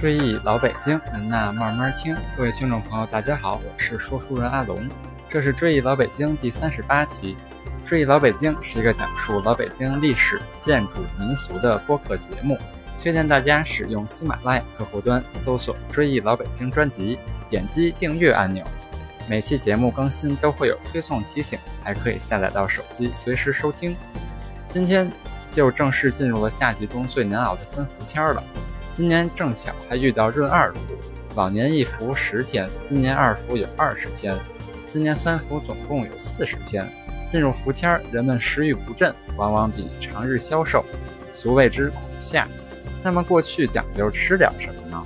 追忆老北京，您呐慢慢听。各位听众朋友，大家好，我是说书人阿龙，这是追忆老北京第38期。追忆老北京是一个讲述老北京历史、建筑、民俗的播客节目，推荐大家使用喜马拉雅客户端搜索追忆老北京专辑，点击订阅按钮。每期节目更新都会有推送提醒，还可以下载到手机随时收听。今天就正式进入了夏季中最难熬的三伏天了，今年正巧还遇到闰二伏，往年一伏10天，今年二伏有20天，今年三伏总共有40天。进入伏天，人们食欲不振，往往比常日消瘦，俗谓之苦夏。那么过去讲究吃点什么呢？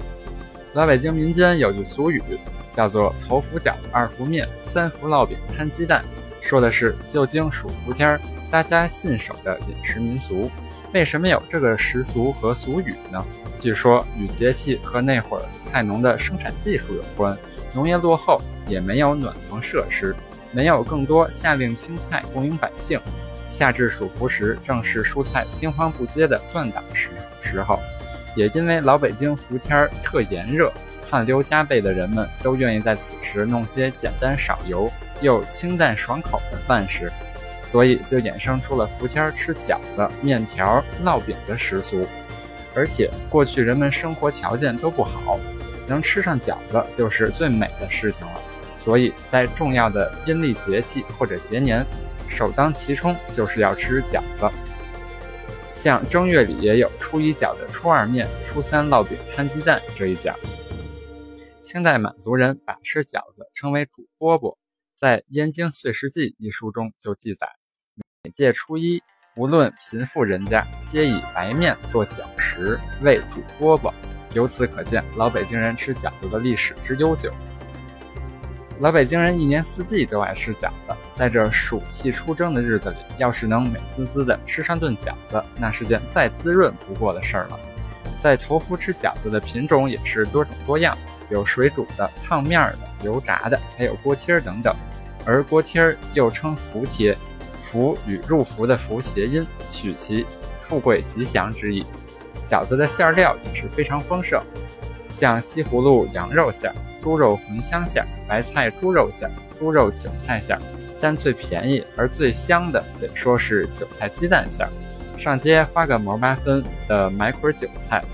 老北京民间有句俗语，叫做头伏饺子二伏面，三伏烙饼摊鸡蛋，说的是旧京暑伏天大家信守的饮食民俗。为什么有这个时俗和俗语呢？据说与节气和那会儿菜农的生产技术有关，农业落后，也没有暖房设施，没有更多夏令青菜供应百姓。夏至暑伏时，正是蔬菜青黄不接的断档时候，也因为老北京伏天特炎热，汗流浃背的人们都愿意在此时弄些简单少油又清淡爽口的饭食，所以就衍生出了伏天吃饺子、面条、烙饼的时俗。而且过去人们生活条件都不好，能吃上饺子就是最美的事情了，所以在重要的阴历节气或者节年，首当其冲就是要吃饺子。像正月里也有初一饺子初二面、初三烙饼摊鸡蛋这一讲。清代满族人把吃饺子称为煮饽饽，在《燕京岁时记》一书中就记载，每届初一，无论贫富人家，皆以白面做饺食，为煮饽饽。由此可见，老北京人吃饺子的历史之悠久。老北京人一年四季都爱吃饺子，在这暑气初蒸的日子里，要是能美滋滋的吃上顿饺子，那是件再滋润不过的事儿了。在头伏吃饺子的品种也是多种多样，有水煮的、烫面的、油炸的，还有锅贴等等。而锅贴又称伏贴，伏与入伏的伏谐音，取其富贵吉祥之意。饺子的馅料也是非常丰盛，像西葫芦羊肉馅、猪肉茴香馅、白菜猪肉馅、猪肉韭菜馅，但最便宜而最香的得说是韭菜鸡蛋馅。上街花个5毛8分的买捆韭菜，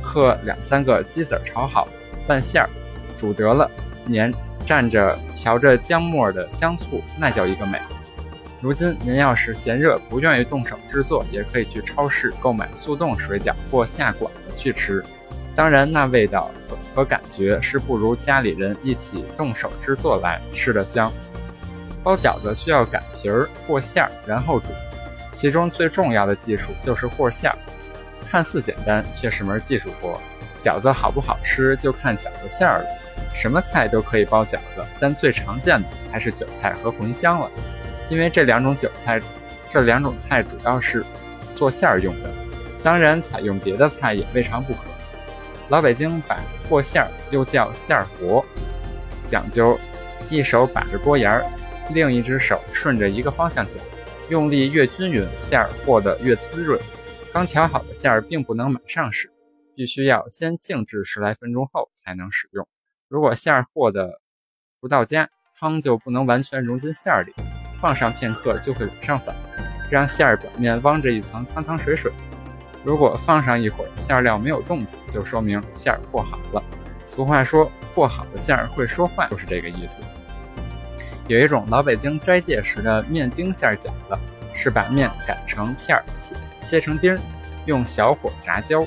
刻2-3个鸡子炒好，拌馅儿，煮得了，黏蘸着调着姜末的香醋，那叫一个美。如今您要是嫌热不愿意动手制作，也可以去超市购买速冻水饺或下馆子去吃，当然那味道和感觉是不如家里人一起动手制作来吃得香。包饺子需要擀皮儿和馅儿，然后煮，其中最重要的技术就是和馅儿，看似简单却是门技术活。饺子好不好吃就看饺子馅儿了，什么菜都可以包饺子，但最常见的还是韭菜和茴香了，因为这两种菜主要是做馅儿用的，当然采用别的菜也未尝不可。老北京把和馅儿又叫馅儿和，讲究一手把着锅沿儿，另一只手顺着一个方向搅，用力越均匀，馅儿和得越滋润。刚调好的馅儿并不能马上使，必须要先静置10来分钟后才能使用。如果馅儿和的不到家，汤就不能完全融进馅儿里，放上片刻就会往上反，让馅儿表面汪着一层汤汤水水。如果放上一会儿馅料没有动静，就说明馅儿和好了。俗话说和好的馅儿会说话，就是这个意思。有一种老北京斋戒时的面丁馅饺子，是把面擀成片儿，切成丁，用小火炸焦，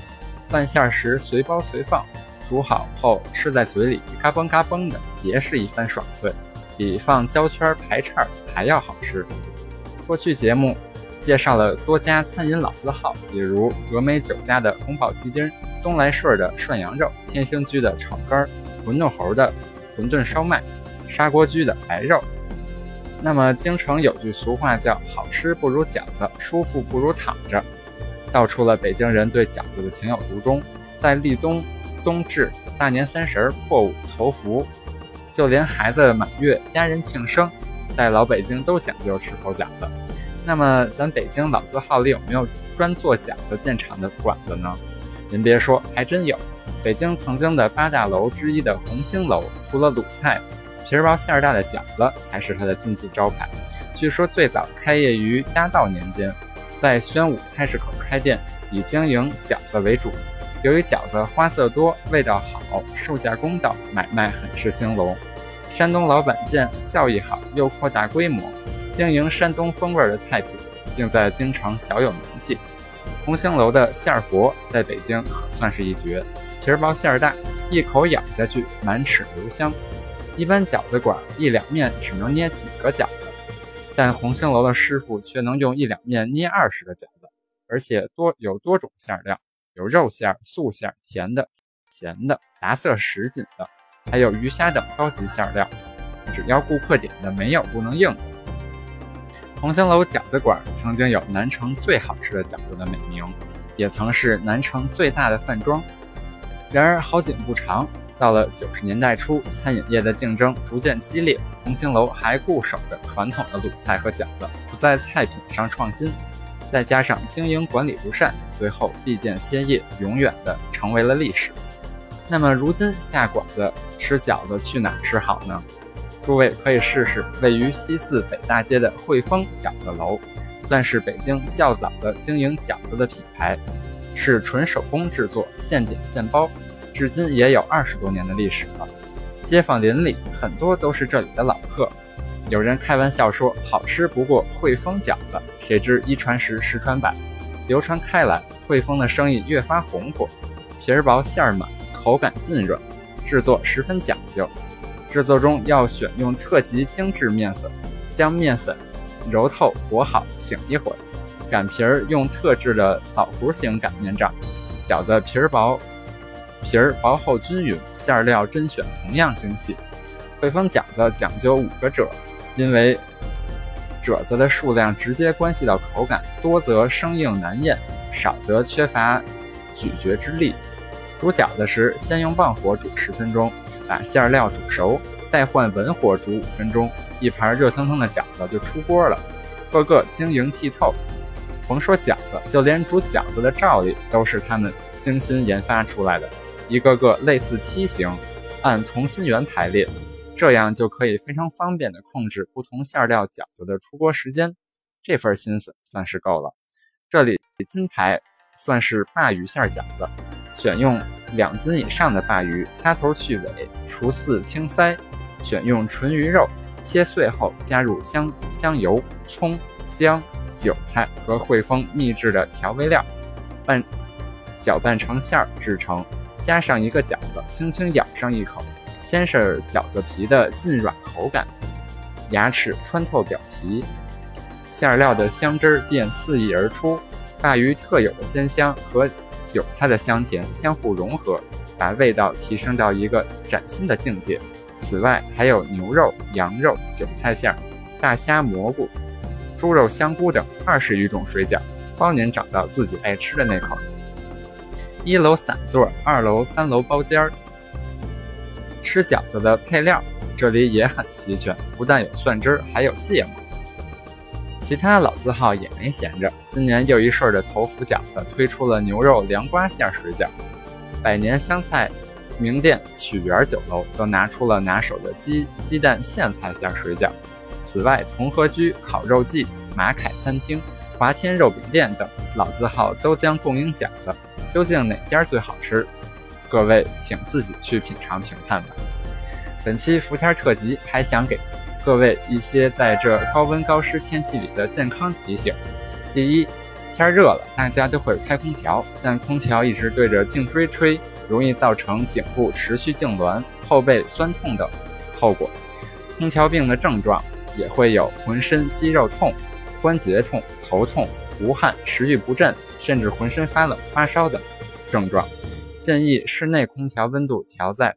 拌馅时随包随放，煮好后吃在嘴里嘎嘣嘎嘣的，也是一番爽脆，比放胶圈排叉还要好吃。过去节目介绍了多家餐饮老字号，比如峨眉酒家的宫保鸡丁、东来顺的涮羊肉、天兴居的炒肝、馄饨侯的馄饨烧麦、砂锅居的白肉。那么京城有句俗话叫好吃不如饺子，舒服不如躺着，道出了北京人对饺子的情有独钟。在立冬、冬至、大年30、破五、头伏，就连孩子满月、家人庆生，在老北京都讲究吃口饺子。那么咱北京老字号里有没有专做饺子建厂的馆子呢？您别说，还真有。北京曾经的八大楼之一的红星楼，除了鲁菜、皮薄馅大的饺子才是它的金字招牌。据说最早开业于嘉道年间，在宣武菜市口开店，以经营饺子为主。由于饺子花色多、味道好、售价公道，买卖很是兴隆。山东老板见效益好，又扩大规模，经营山东风味的菜品，并在京城小有名气。红星楼的馅儿佛在北京可算是一绝，皮薄馅儿大，一口咬下去满齿留香。一般饺子馆一两面只能捏几个饺子，但红星楼的师傅却能用一两面捏20个饺子，而且有多种馅料，有肉馅、素馅、甜的、咸的、杂色什锦的，还有鱼虾等高级馅料。只要顾客点的，没有不能应的。红星楼饺子馆曾经有南城最好吃的饺子的美名，也曾是南城最大的饭庄。然而好景不长，到了90年代初，餐饮业的竞争逐渐激烈，红星楼还固守着传统的鲁菜和饺子，不在菜品上创新，再加上经营管理不善，随后闭店歇业，永远的成为了历史。那么如今下馆子吃饺子去哪儿吃好呢？诸位可以试试位于西四北大街的汇丰饺子楼，算是北京较早的经营饺子的品牌，是纯手工制作，现点现包，至今也有20多年的历史了。街坊邻里很多都是这里的老客，有人开玩笑说好吃不过汇丰饺子，谁知1传10，10传百，流传开来，汇丰的生意越发红火，皮儿薄馅儿满，口感浸润，制作十分讲究。制作中要选用特级精致面粉，将面粉揉透和好，醒一会儿。擀皮儿用特制的枣核形擀面杖。饺子皮儿薄厚均匀，馅料甄选同样精细。汇丰饺子讲究5个褶，因为褶子的数量直接关系到口感，多则生硬难咽，少则缺乏咀嚼之力。煮饺子时，先用旺火煮10分钟。把馅料煮熟，再换文火煮5分钟，一盘热腾腾的饺子就出锅了，个个晶莹剔透。甭说饺子，就连煮饺子的罩例都是他们精心研发出来的，一个个类似梯形，按同心圆排列，这样就可以非常方便地控制不同馅料饺子的出锅时间。这份心思算是够了。这里金牌算是鲅鱼馅饺子，选用2斤以上的鲅鱼，掐头去尾，除刺清鳃，选用纯鱼肉，切碎后加入香油、葱、姜、韭菜和汇丰秘制的调味料，搅拌成馅儿制成，加上一个饺子，轻轻咬上一口，先是饺子皮的浸软口感，牙齿穿透表皮，馅料的香汁便四溢而出，鲅鱼特有的鲜香和韭菜的香甜相互融合，把味道提升到一个崭新的境界。此外还有牛肉、羊肉、韭菜馅、大虾、蘑菇、猪肉、香菇等20余种水饺，帮您找到自己爱吃的那口。1楼散座，2楼、3楼包间。吃饺子的配料这里也很齐全，不但有蒜汁，还有芥末。其他老字号也没闲着，今年又一顺的头伏饺子推出了牛肉凉瓜馅水饺，百年湘菜名店曲园9楼则拿出了拿手的鸡蛋苋菜馅水饺。此外，同和居、烤肉季、马凯餐厅、华天肉饼店等老字号都将供应饺子，究竟哪家最好吃？各位请自己去品尝评判吧。本期伏天特辑还想给各位一些在这高温高湿天气里的健康提醒。第一，天热了，大家都会开空调，但空调一直对着颈椎吹，容易造成颈部持续痉挛、后背酸痛等后果。空调病的症状也会有浑身肌肉痛、关节痛、头痛、无汗、食欲不振，甚至浑身发冷、发烧等症状。建议室内空调温度调在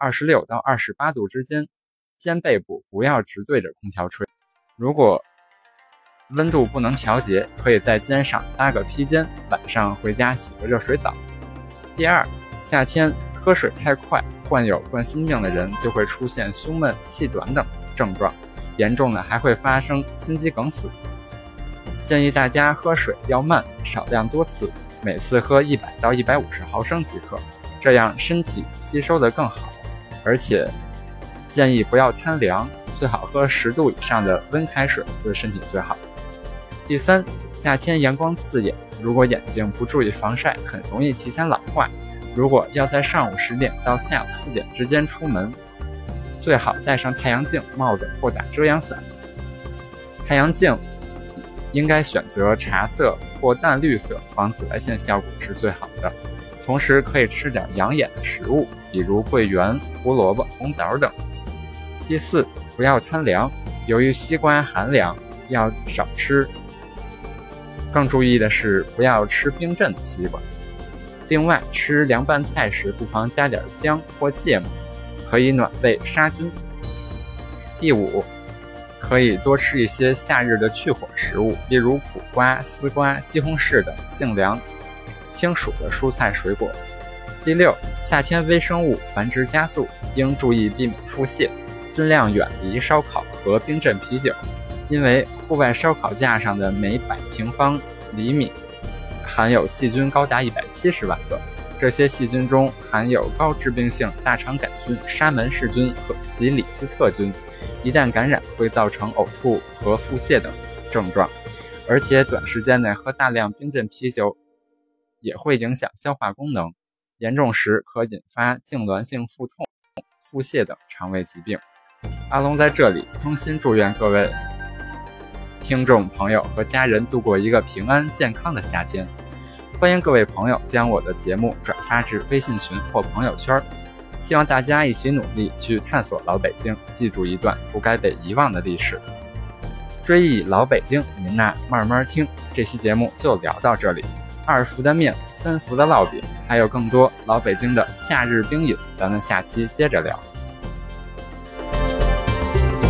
26到28度之间。肩背部不要直对着空调吹，如果温度不能调节，可以在肩上搭个披肩，晚上回家洗个热水澡。第二，夏天喝水太快，患有冠心病的人就会出现胸闷、气短等症状，严重的还会发生心肌梗死。建议大家喝水要慢，少量多次，每次喝100到150毫升即可，这样身体吸收得更好。而且建议不要贪凉，最好喝10度以上的温开水，对身体最好。第三，夏天阳光刺眼，如果眼睛不注意防晒，很容易提前老化。如果要在上午10点到下午4点之间出门，最好戴上太阳镜、帽子或打遮阳伞。太阳镜应该选择茶色或淡绿色，防紫外线效果是最好的。同时可以吃点养眼的食物，比如桂圆、胡萝卜、红枣等。第四，不要贪凉，由于西瓜寒凉，要少吃。更注意的是，不要吃冰镇的西瓜。另外，吃凉拌菜时不妨加点姜或芥末，可以暖胃杀菌。第五，可以多吃一些夏日的去火食物，例如苦瓜、丝瓜、西红柿等性凉、清暑的蔬菜水果。第六，夏天微生物繁殖加速，应注意避免腹泻，尽量远离烧烤和冰镇啤酒，因为户外烧烤架上的每100平方厘米含有细菌高达170万个，这些细菌中含有高致病性大肠杆菌、沙门氏菌及李斯特菌，一旦感染会造成呕吐和腹泻等症状，而且短时间内喝大量冰镇啤酒也会影响消化功能，严重时可引发痉挛性腹痛、腹泻等肠胃疾病。阿龙在这里衷心祝愿各位听众朋友和家人度过一个平安健康的夏天。欢迎各位朋友将我的节目转发至微信群或朋友圈，希望大家一起努力去探索老北京，记住一段不该被遗忘的历史，追忆老北京。您呐，慢慢听。这期节目就聊到这里，2福的面，3福的烙饼，还有更多老北京的夏日冰饮，咱们下期接着聊。